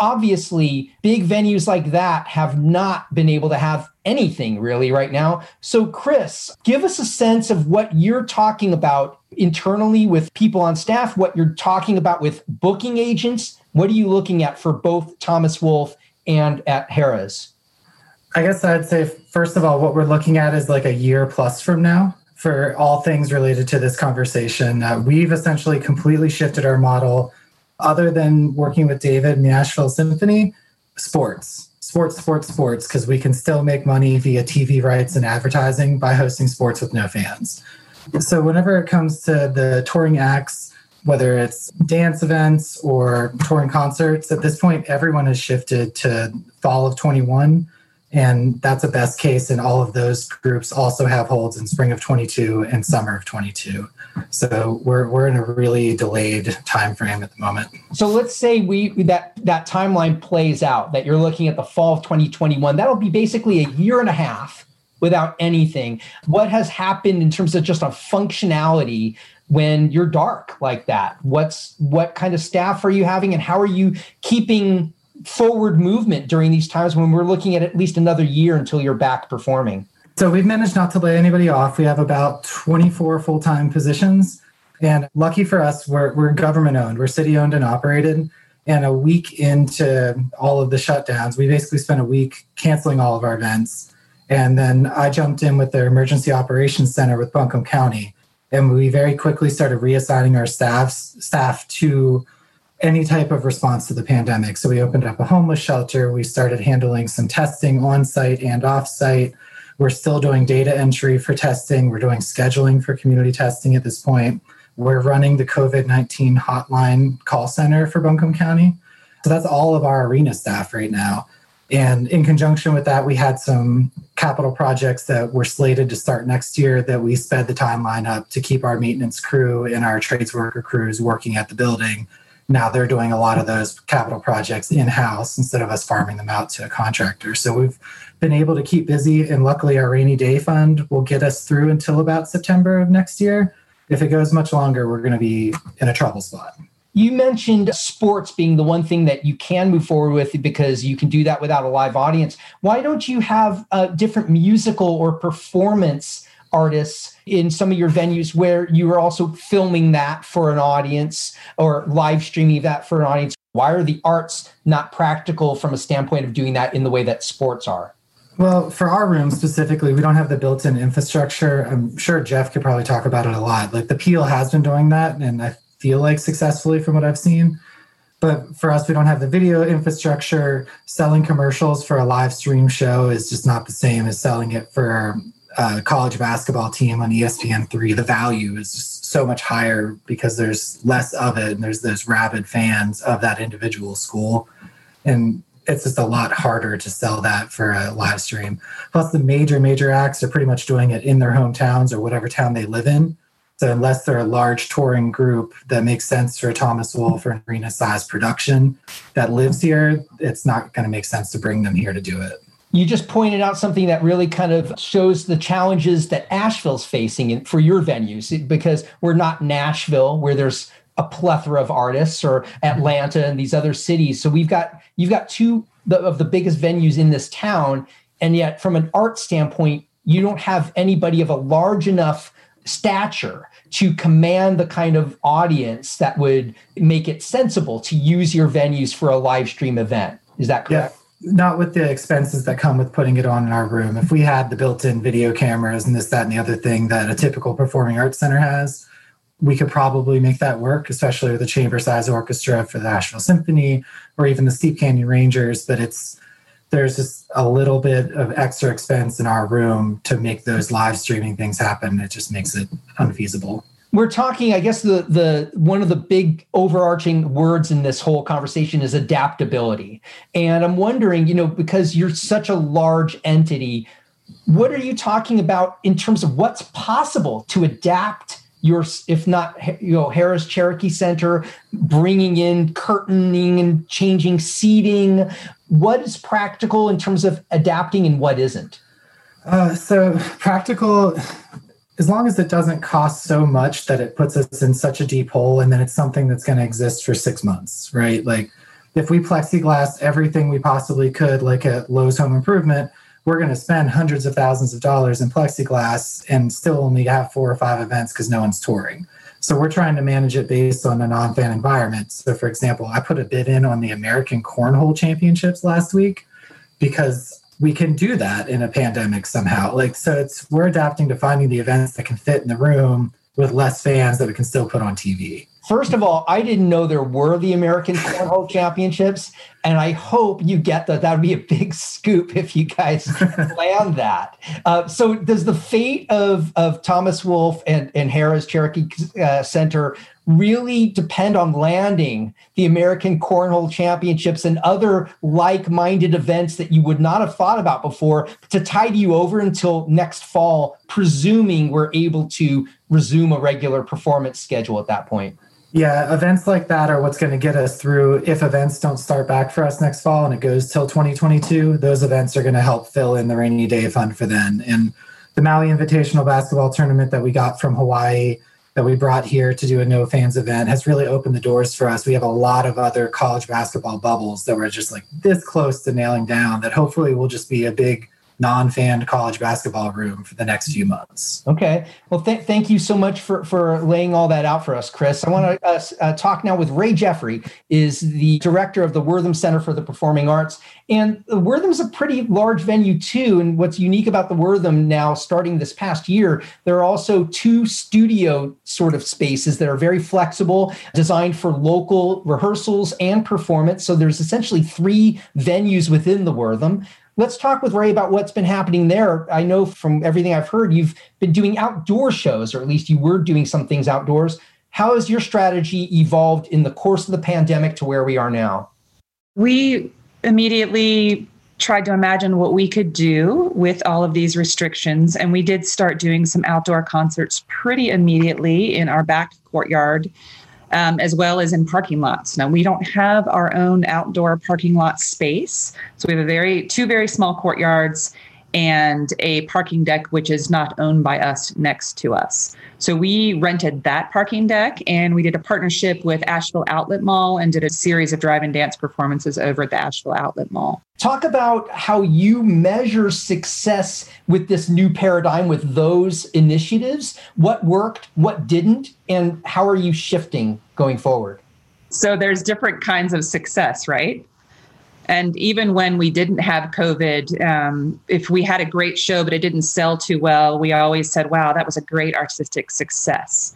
Obviously, big venues like that have not been able to have anything really right now. So, Chris, give us a sense of what you're talking about internally with people on staff, what you're talking about with booking agents. What are you looking at for both Thomas Wolfe and at Harrah's? I guess I'd say, first of all, what we're looking at is like a year plus from now for all things related to this conversation. Uh, we've essentially completely shifted our model. Other than working with David and the Asheville Symphony, sports, sports, sports, sports, because we can still make money via T V rights and advertising by hosting sports with no fans. So whenever it comes to the touring acts, whether it's dance events or touring concerts, at this point, everyone has shifted to fall of twenty-one. And that's a best case. And all of those groups also have holds in spring of twenty-two and summer of twenty-two. So we're we're in a really delayed time frame at the moment. So let's say we that that timeline plays out, that you're looking at the fall of twenty twenty-one. That'll be basically a year and a half without anything. What has happened in terms of just a functionality when you're dark like that? What's what kind of staff are you having, and how are you keeping forward movement during these times when we're looking at at least another year until you're back performing? So we've managed not to lay anybody off. We have about twenty-four full-time positions. And lucky for us, we're, we're government-owned. We're city-owned and operated. And a week into all of the shutdowns, we basically spent a week canceling all of our events. And then I jumped in with their Emergency Operations Center with Buncombe County. And we very quickly started reassigning our staffs, staff to any type of response to the pandemic. So we opened up a homeless shelter. We started handling some testing on-site and off-site. We're still doing data entry for testing. We're doing scheduling for community testing at this point. We're running the COVID nineteen hotline call center for Buncombe County. So that's all of our arena staff right now. And in conjunction with that, we had some capital projects that were slated to start next year that we sped the timeline up to keep our maintenance crew and our trades worker crews working at the building. Now they're doing a lot of those capital projects in-house instead of us farming them out to a contractor. So we've been able to keep busy, and luckily our rainy day fund will get us through until about September of next year. If it goes much longer, we're going to be in a trouble spot. You mentioned sports being the one thing that you can move forward with because you can do that without a live audience. Why don't you have uh, different musical or performance artists in some of your venues where you are also filming that for an audience or live streaming that for an audience? Why are the arts not practical from a standpoint of doing that in the way that sports are? Well, for our room specifically, we don't have the built-in infrastructure. I'm sure Jeff could probably talk about it a lot. Like the Peel has been doing that, and I feel like successfully from what I've seen. But for us, we don't have the video infrastructure. Selling commercials for a live stream show is just not the same as selling it for Uh, college basketball team on E S P N three. The value is just so much higher because there's less of it, and there's those rabid fans of that individual school. And it's just a lot harder to sell that for a live stream. Plus, the major, major acts are pretty much doing it in their hometowns or whatever town they live in. So unless they're a large touring group that makes sense for a Thomas Wolfe or an arena-sized production that lives here, it's not going to make sense to bring them here to do it. You just pointed out something that really kind of shows the challenges that Asheville's facing in, for your venues, because we're not Nashville where there's a plethora of artists, or Atlanta and these other cities. So we've got you've got two of the biggest venues in this town, and yet from an art standpoint, you don't have anybody of a large enough stature to command the kind of audience that would make it sensible to use your venues for a live stream event. Is that correct? Yeah. Not with the expenses that come with putting it on in our room. If we had the built-in video cameras and this, that, and the other thing that a typical performing arts center has, we could probably make that work, especially with the chamber size orchestra for the Asheville Symphony or even the Steep Canyon Rangers. But it's there's just a little bit of extra expense in our room to make those live streaming things happen. It just makes it unfeasible. We're talking, I guess, the the one of the big overarching words in this whole conversation is adaptability. And I'm wondering, you know, because you're such a large entity, what are you talking about in terms of what's possible to adapt your, if not, you know, Harris Cherokee Center, bringing in curtaining and changing seating? What is practical in terms of adapting and what isn't? Uh, so practical, as long as it doesn't cost so much that it puts us in such a deep hole, and then it's something that's going to exist for six months, right? Like if we plexiglass everything we possibly could, like at Lowe's Home Improvement, we're going to spend hundreds of thousands of dollars in plexiglass and still only have four or five events because no one's touring. So we're trying to manage it based on a non-fan environment. So for example, I put a bid in on the American Cornhole Championships last week because we can do that in a pandemic somehow. Like, so it's, we're adapting to finding the events that can fit in the room with less fans that we can still put on T V. First of all, I didn't know there were the American Cornhole Championships, and I hope you get that. That would be a big scoop if you guys land that. Uh, so does the fate of, of Thomas Wolfe and, and Harris Cherokee uh, Center really depend on landing the American Cornhole Championships and other like-minded events that you would not have thought about before to tide you over until next fall, presuming we're able to resume a regular performance schedule at that point? Yeah, events like that are what's going to get us through. If events don't start back for us next fall and it goes till twenty twenty-two, those events are going to help fill in the rainy day fund for then. And the Maui Invitational Basketball Tournament that we got from Hawaii, that we brought here to do a no fans event, has really opened the doors for us. We have a lot of other college basketball bubbles that we're just like this close to nailing down that hopefully will just be a big non-fan college basketball room for the next few months. Okay. Well, th- thank you so much for, for laying all that out for us, Chris. I want to uh, uh, talk now with Ray Jeffrey, is the director of the Wortham Center for the Performing Arts. And Wortham's a pretty large venue too. And what's unique about the Wortham now, starting this past year, there are also two studio sort of spaces that are very flexible, designed for local rehearsals and performance. So there's essentially three venues within the Wortham. Let's talk with Ray about what's been happening there. I know from everything I've heard, you've been doing outdoor shows, or at least you were doing some things outdoors. How has your strategy evolved in the course of the pandemic to where we are now? We immediately tried to imagine what we could do with all of these restrictions, and we did start doing some outdoor concerts pretty immediately in our back courtyard, Um, as well as in parking lots. Now, we don't have our own outdoor parking lot space. So we have a very two very small courtyards and a parking deck, which is not owned by us, next to us. So we rented that parking deck, and we did a partnership with Asheville Outlet Mall and did a series of drive and dance performances over at the Asheville Outlet Mall. Talk about how you measure success with this new paradigm, with those initiatives. What worked, what didn't, and how are you shifting going forward? So there's different kinds of success, right? And even when we didn't have COVID, um, if we had a great show but it didn't sell too well, we always said, wow, that was a great artistic success,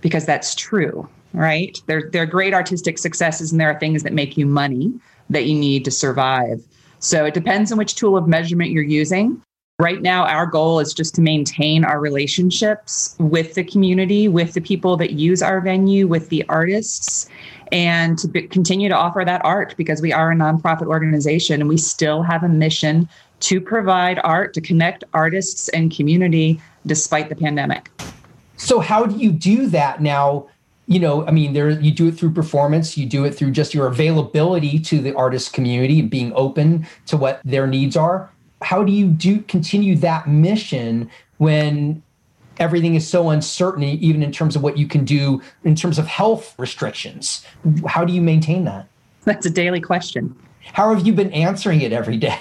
because that's true, right? There, there are great artistic successes, and there are things that make you money that you need to survive. So it depends on which tool of measurement you're using. Right now, our goal is just to maintain our relationships with the community, with the people that use our venue, with the artists, and to be- continue to offer that art, because we are a nonprofit organization and we still have a mission to provide art, to connect artists and community despite the pandemic. So how do you do that now? You know, I mean, there you do it through performance, you do it through just your availability to the artist community, being open to what their needs are. How do you do continue that mission when everything is so uncertain, even in terms of what you can do in terms of health restrictions? How do you maintain that? That's a daily question. How have you been answering it every day?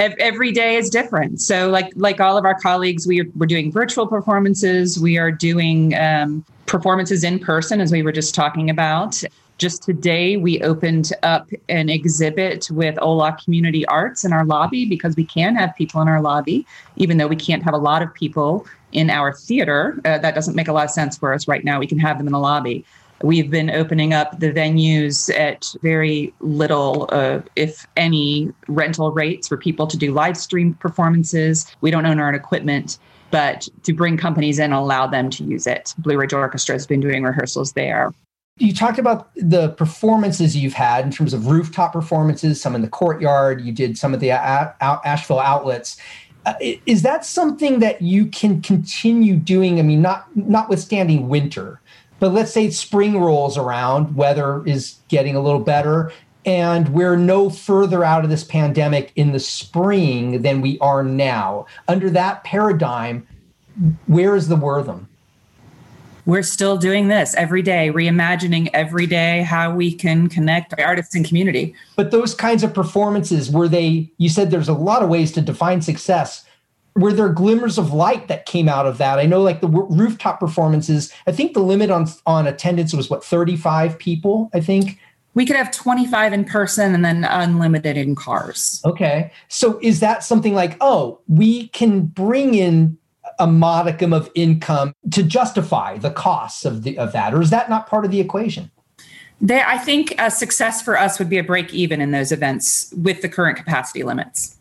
Every day is different. So like like all of our colleagues, we are, we're doing virtual performances. We are doing um, performances in person, as we were just talking about. Just today, we opened up an exhibit with Ola Community Arts in our lobby, because we can have people in our lobby, even though we can't have a lot of people in our theater. Uh, that doesn't make a lot of sense for us right now. We can have them in the lobby. We've been opening up the venues at very little, uh, if any, rental rates for people to do live stream performances. We don't own our own equipment, but to bring companies in and allow them to use it. Blue Ridge Orchestra has been doing rehearsals there. You talked about the performances you've had in terms of rooftop performances, some in the courtyard, you did some at the a- a- Asheville outlets. Uh, is that something that you can continue doing? I mean, not notwithstanding winter, but let's say spring rolls around, weather is getting a little better, and we're no further out of this pandemic in the spring than we are now. Under that paradigm, where is the Wortham? We're still doing this every day, reimagining every day how we can connect artists and community. But those kinds of performances, were they, you said there's a lot of ways to define success. Were there glimmers of light that came out of that? I know like the w- rooftop performances, I think the limit on on attendance was what, thirty-five people, I think? We could have twenty-five in person and then unlimited in cars. Okay. So is that something like, oh, we can bring in a modicum of income to justify the costs of the of that, or is that not part of the equation? There, I think a success for us would be a break even in those events with the current capacity limits.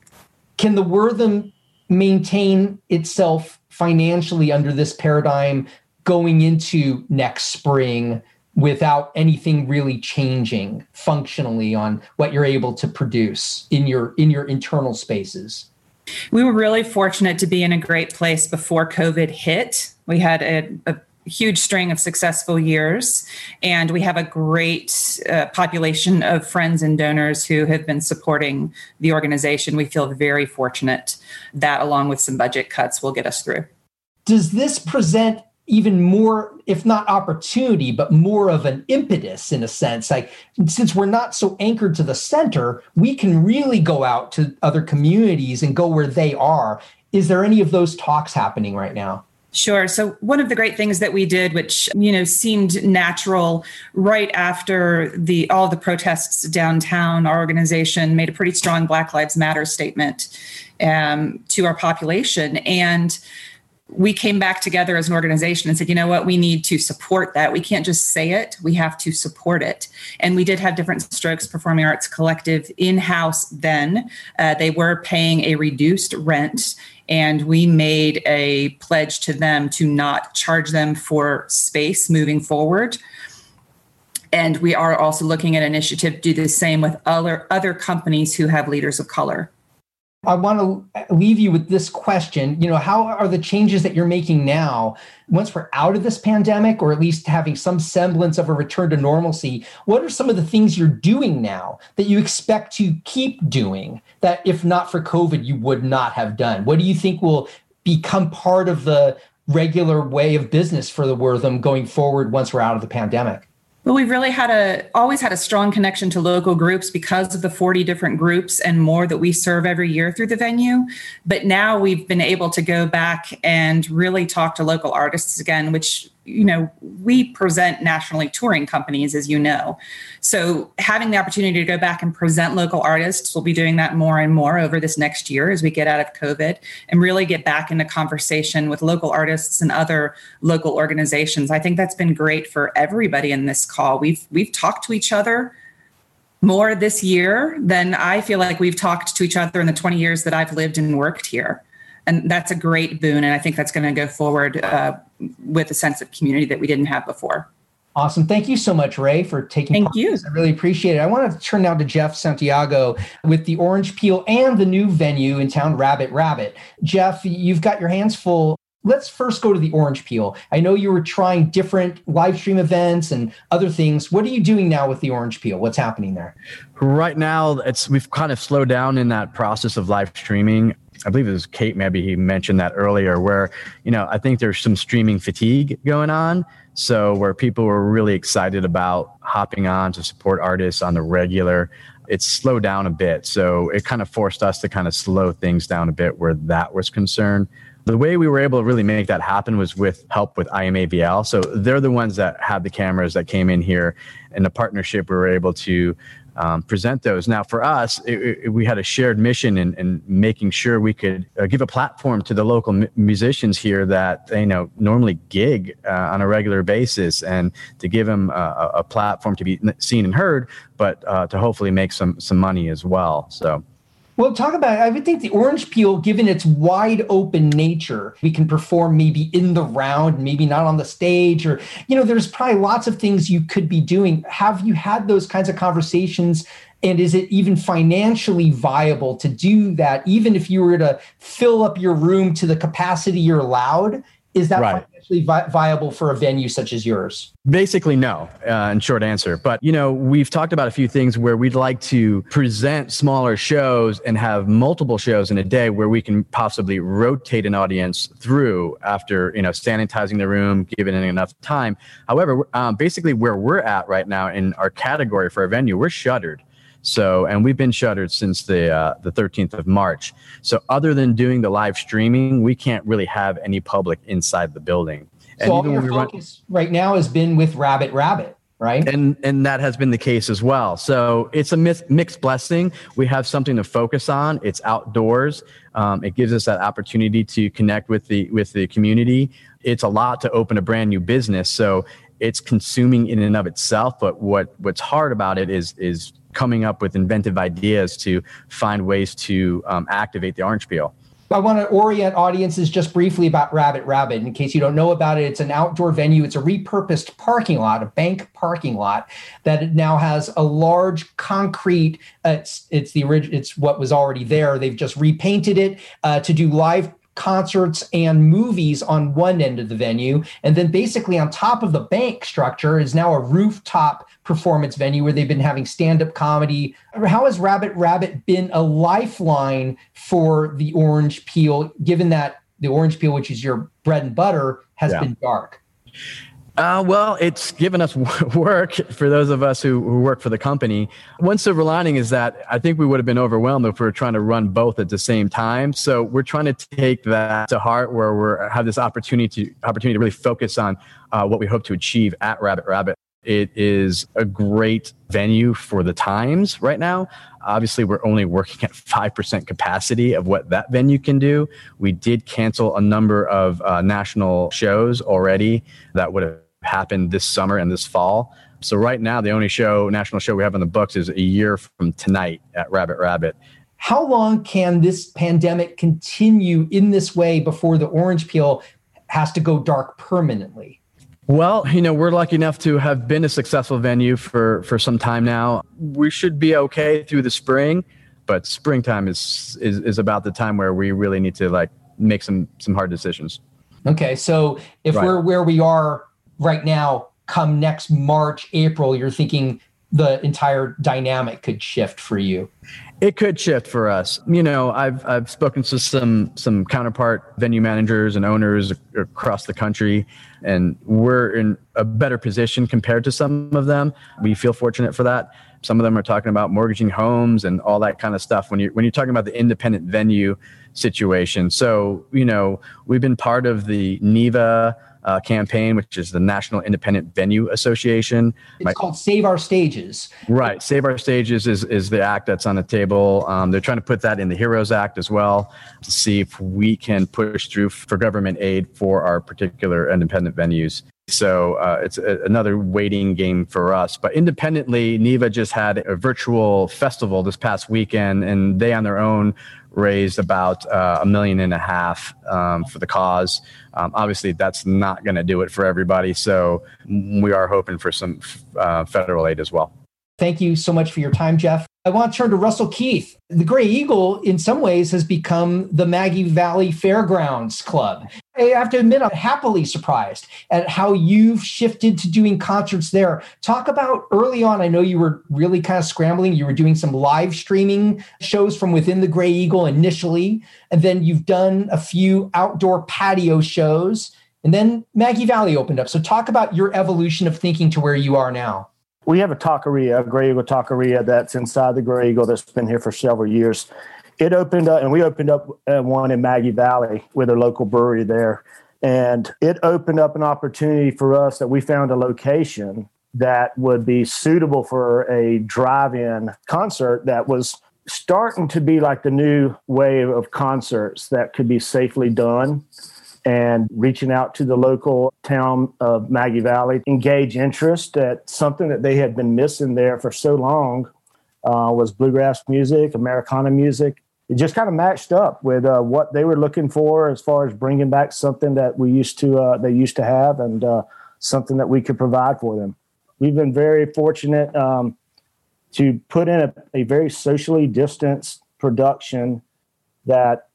Can the Wortham maintain itself financially under this paradigm going into next spring without anything really changing functionally on what you're able to produce in your in your internal spaces? We were really fortunate to be in a great place before COVID hit. We had a, a huge string of successful years, and we have a great uh, population of friends and donors who have been supporting the organization. We feel very fortunate that, along with some budget cuts, will get us through. Does this present even more, if not opportunity, but more of an impetus in a sense? Like, since we're not so anchored to the center, we can really go out to other communities and go where they are. Is there any of those talks happening right now? Sure. So one of the great things that we did, which, you know, seemed natural right after the all the protests downtown, our organization made a pretty strong Black Lives Matter statement um, to our population. And we came back together as an organization and said, you know what, we need to support that. We can't just say it, we have to support it. And we did have Different Strokes Performing Arts Collective in-house then. Uh, they were paying a reduced rent, and we made a pledge to them to not charge them for space moving forward. And we are also looking at an initiative to do the same with other, other companies who have leaders of color. I want to leave you with this question. You know, how are the changes that you're making now, once we're out of this pandemic, or at least having some semblance of a return to normalcy, what are some of the things you're doing now that you expect to keep doing that, if not for COVID, you would not have done? What do you think will become part of the regular way of business for the Wortham going forward once we're out of the pandemic? Well, we've really had a always had a strong connection to local groups because of the forty different groups and more that we serve every year through the venue. But now we've been able to go back and really talk to local artists again, which, you know, we present nationally touring companies, as you know. So having the opportunity to go back and present local artists, we'll be doing that more and more over this next year as we get out of COVID and really get back into conversation with local artists and other local organizations. I think that's been great for everybody in this call. We've we've talked to each other more this year than I feel like we've talked to each other in the twenty years that I've lived and worked here. And that's a great boon. And I think that's going to go forward uh, with a sense of community that we didn't have before. Awesome. Thank you so much, Ray, for taking Thank part you. I really appreciate it. I want to turn now to Jeff Santiago with the Orange Peel and the new venue in town, Rabbit Rabbit. Jeff, you've got your hands full. Let's first go to the Orange Peel. I know you were trying different live stream events and other things. What are you doing now with the Orange Peel? What's happening there? Right now, it's we've kind of slowed down in that process of live streaming. I believe it was Kate, maybe he mentioned that earlier, where, you know, I think there's some streaming fatigue going on. So where people were really excited about hopping on to support artists on the regular, it's slowed down a bit. So it kind of forced us to kind of slow things down a bit where that was concerned. The way we were able to really make that happen was with help with I Am A V L. So they're the ones that had the cameras that came in here. In a partnership, we were able to um, present those. Now, for us, it, it, we had a shared mission in, in making sure we could uh, give a platform to the local m- musicians here that they, you know, normally gig uh, on a regular basis, and to give them uh, a platform to be seen and heard, but uh, to hopefully make some some money as well. So. Well, talk about it. I would think the Orange Peel, given its wide open nature, we can perform maybe in the round, maybe not on the stage, or, you know, there's probably lots of things you could be doing. Have you had those kinds of conversations? And is it even financially viable to do that? Even if you were to fill up your room to the capacity you're allowed, is that right? Vi- viable for a venue such as yours? Basically, no, uh, in short answer. But, you know, we've talked about a few things where we'd like to present smaller shows and have multiple shows in a day where we can possibly rotate an audience through after, you know, sanitizing the room, giving it enough time. However, um, basically where we're at right now in our category for our venue, we're shuttered. So, and we've been shuttered since the uh, the thirteenth of March. So other than doing the live streaming, we can't really have any public inside the building. So and all your we focus run- right now has been with Rabbit Rabbit, right? And and that has been the case as well. So it's a mis- mixed blessing. We have something to focus on. It's outdoors. Um, it gives us that opportunity to connect with the with the community. It's a lot to open a brand new business. So it's consuming in and of itself. But what what's hard about it is is coming up with inventive ideas to find ways to um, activate the Orange Peel. I want to orient audiences just briefly about Rabbit Rabbit. In case you don't know about it, it's an outdoor venue. It's a repurposed parking lot, a bank parking lot, that it now has a large concrete. Uh, it's it's the orig- It's what was already there. They've just repainted it uh, to do live concerts and movies on one end of the venue. And then basically on top of the bank structure is now a rooftop performance venue where they've been having stand-up comedy. How has Rabbit Rabbit been a lifeline for the Orange Peel, given that the Orange Peel, which is your bread and butter, has yeah. been dark? Uh, well, it's given us work for those of us who, who work for the company. One silver lining is that I think we would have been overwhelmed if we were trying to run both at the same time. So we're trying to take that to heart, where we're have this opportunity to opportunity to really focus on uh, what we hope to achieve at Rabbit Rabbit. It is a great venue for the times right now. Obviously, we're only working at five percent capacity of what that venue can do. We did cancel a number of uh, national shows already that would have happened this summer and this fall. So right now, the only show, national show we have on the books is a year from tonight at Rabbit Rabbit. How long can this pandemic continue in this way before the Orange Peel has to go dark permanently? Well, you know, we're lucky enough to have been a successful venue for, for some time now. We should be okay through the spring, but springtime is, is is about the time where we really need to like make some some hard decisions. Okay, so if right. we're where we are right now, come next March, April, you're thinking the entire dynamic could shift for you. It could shift for us. You know, I've I've spoken to some some counterpart venue managers and owners across the country, and we're in a better position compared to some of them. We feel fortunate for that. Some of them are talking about mortgaging homes and all that kind of stuff when you're, when you're talking about the independent venue situation. So, you know, we've been part of the NEVA Uh, campaign, which is the National Independent Venue Association. It's My, called Save Our Stages. Right. Save Our Stages is, is the act that's on the table. Um, they're trying to put that in the HEROES Act as well to see if we can push through for government aid for our particular independent venues. So uh, it's a, another waiting game for us. But independently, NEVA just had a virtual festival this past weekend, and they on their own raised about uh, a million and a half um, for the cause. Um, obviously, that's not going to do it for everybody. So we are hoping for some uh, federal aid as well. Thank you so much for your time, Jeff. I want to turn to Russell Keith. The Grey Eagle, in some ways, has become the Maggie Valley Fairgrounds Club. I have to admit, I'm happily surprised at how you've shifted to doing concerts there. Talk about early on, I know you were really kind of scrambling. You were doing some live streaming shows from within the Grey Eagle initially, and then you've done a few outdoor patio shows, and then Maggie Valley opened up. So talk about your evolution of thinking to where you are now. We have a taqueria, a Grey Eagle taqueria that's inside the Grey Eagle that's been here for several years. It opened up, and we opened up one in Maggie Valley with a local brewery there. And it opened up an opportunity for us that we found a location that would be suitable for a drive-in concert that was starting to be like the new wave of concerts that could be safely done, and reaching out to the local town of Maggie Valley, engage interest at something that they had been missing there for so long uh, was bluegrass music, Americana music. It just kind of matched up with uh, what they were looking for as far as bringing back something that we used to uh, they used to have and uh, something that we could provide for them. We've been very fortunate um, to put in a, a very socially distanced production that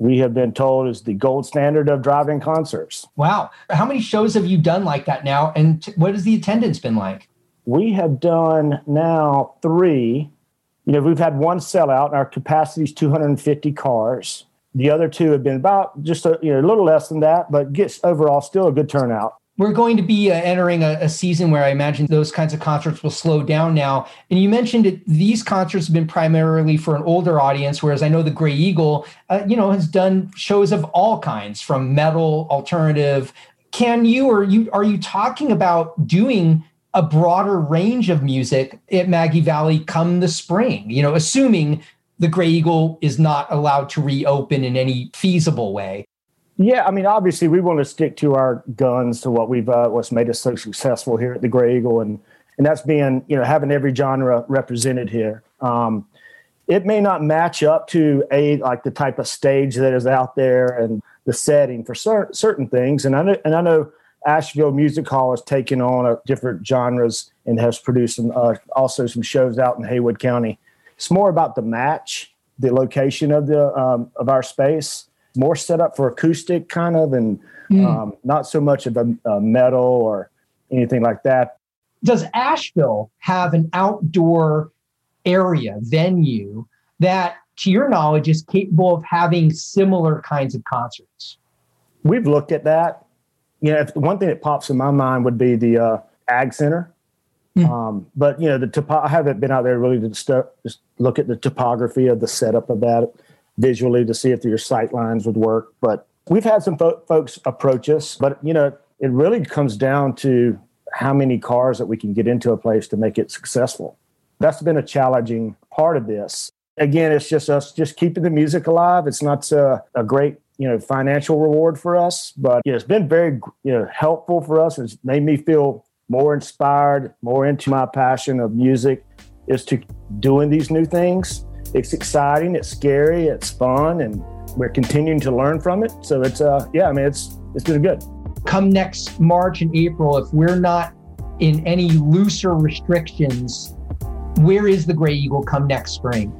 we have been told is the gold standard of drive-in concerts. Wow. How many shows have you done like that now? And t- what has the attendance been like? We have done now three. You know, we've had one sellout, and our capacity is two hundred fifty cars. The other two have been about just a, you know, a little less than that, but gets overall still a good turnout. We're going to be uh, entering a, a season where I imagine those kinds of concerts will slow down now. And you mentioned that these concerts have been primarily for an older audience, whereas I know the Grey Eagle, uh, you know, has done shows of all kinds, from metal, alternative. Can you or you are you talking about doing a broader range of music at Maggie Valley come the spring, you know, assuming the Grey Eagle is not allowed to reopen in any feasible way? Yeah. I mean, obviously we want to stick to our guns, to what we've, uh, what's made us so successful here at the Grey Eagle. And, and that's being, you know, having every genre represented here. Um, it may not match up to a, like the type of stage that is out there and the setting for cer- certain things. And I know, and I know, Asheville Music Hall has taken on a different genres and has produced some, uh, also some shows out in Haywood County. It's more about the match, the location of the um, of our space, more set up for acoustic kind of, and mm. um, not so much of a, a metal or anything like that. Does Asheville have an outdoor area, venue, that, to your knowledge, is capable of having similar kinds of concerts? We've looked at that. You know, if one thing that pops in my mind would be the uh, Ag Center. Mm. Um, but, you know, the topo- I haven't been out there really to stu- just look at the topography of the setup of that visually to see if your sight lines would work. But we've had some fo- folks approach us. But, you know, it really comes down to how many cars that we can get into a place to make it successful. That's been a challenging part of this. Again, it's just us just keeping the music alive. It's not uh, a great you know, financial reward for us, but you know, it's been very, you know, helpful for us. It's made me feel more inspired, more into my passion of music is to doing these new things. It's exciting. It's scary. It's fun. And we're continuing to learn from it. So it's, uh, yeah, I mean, it's, it's been good. Come next March and April, if we're not in any looser restrictions, where is the Grey Eagle come next spring?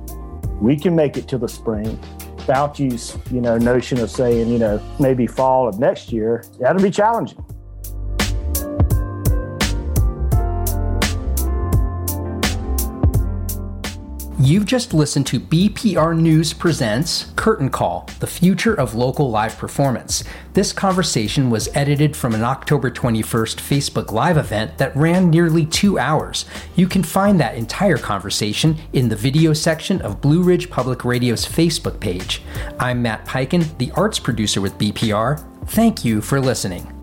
We can make it to the spring. Fauci's, you know, notion of saying, you know, maybe fall of next year, that'll be challenging. You've just listened to B P R News Presents Curtain Call, the future of local live performance. This conversation was edited from an October twenty-first Facebook Live event that ran nearly two hours. You can find that entire conversation in the video section of Blue Ridge Public Radio's Facebook page. I'm Matt Peiken, the arts producer with B P R. Thank you for listening.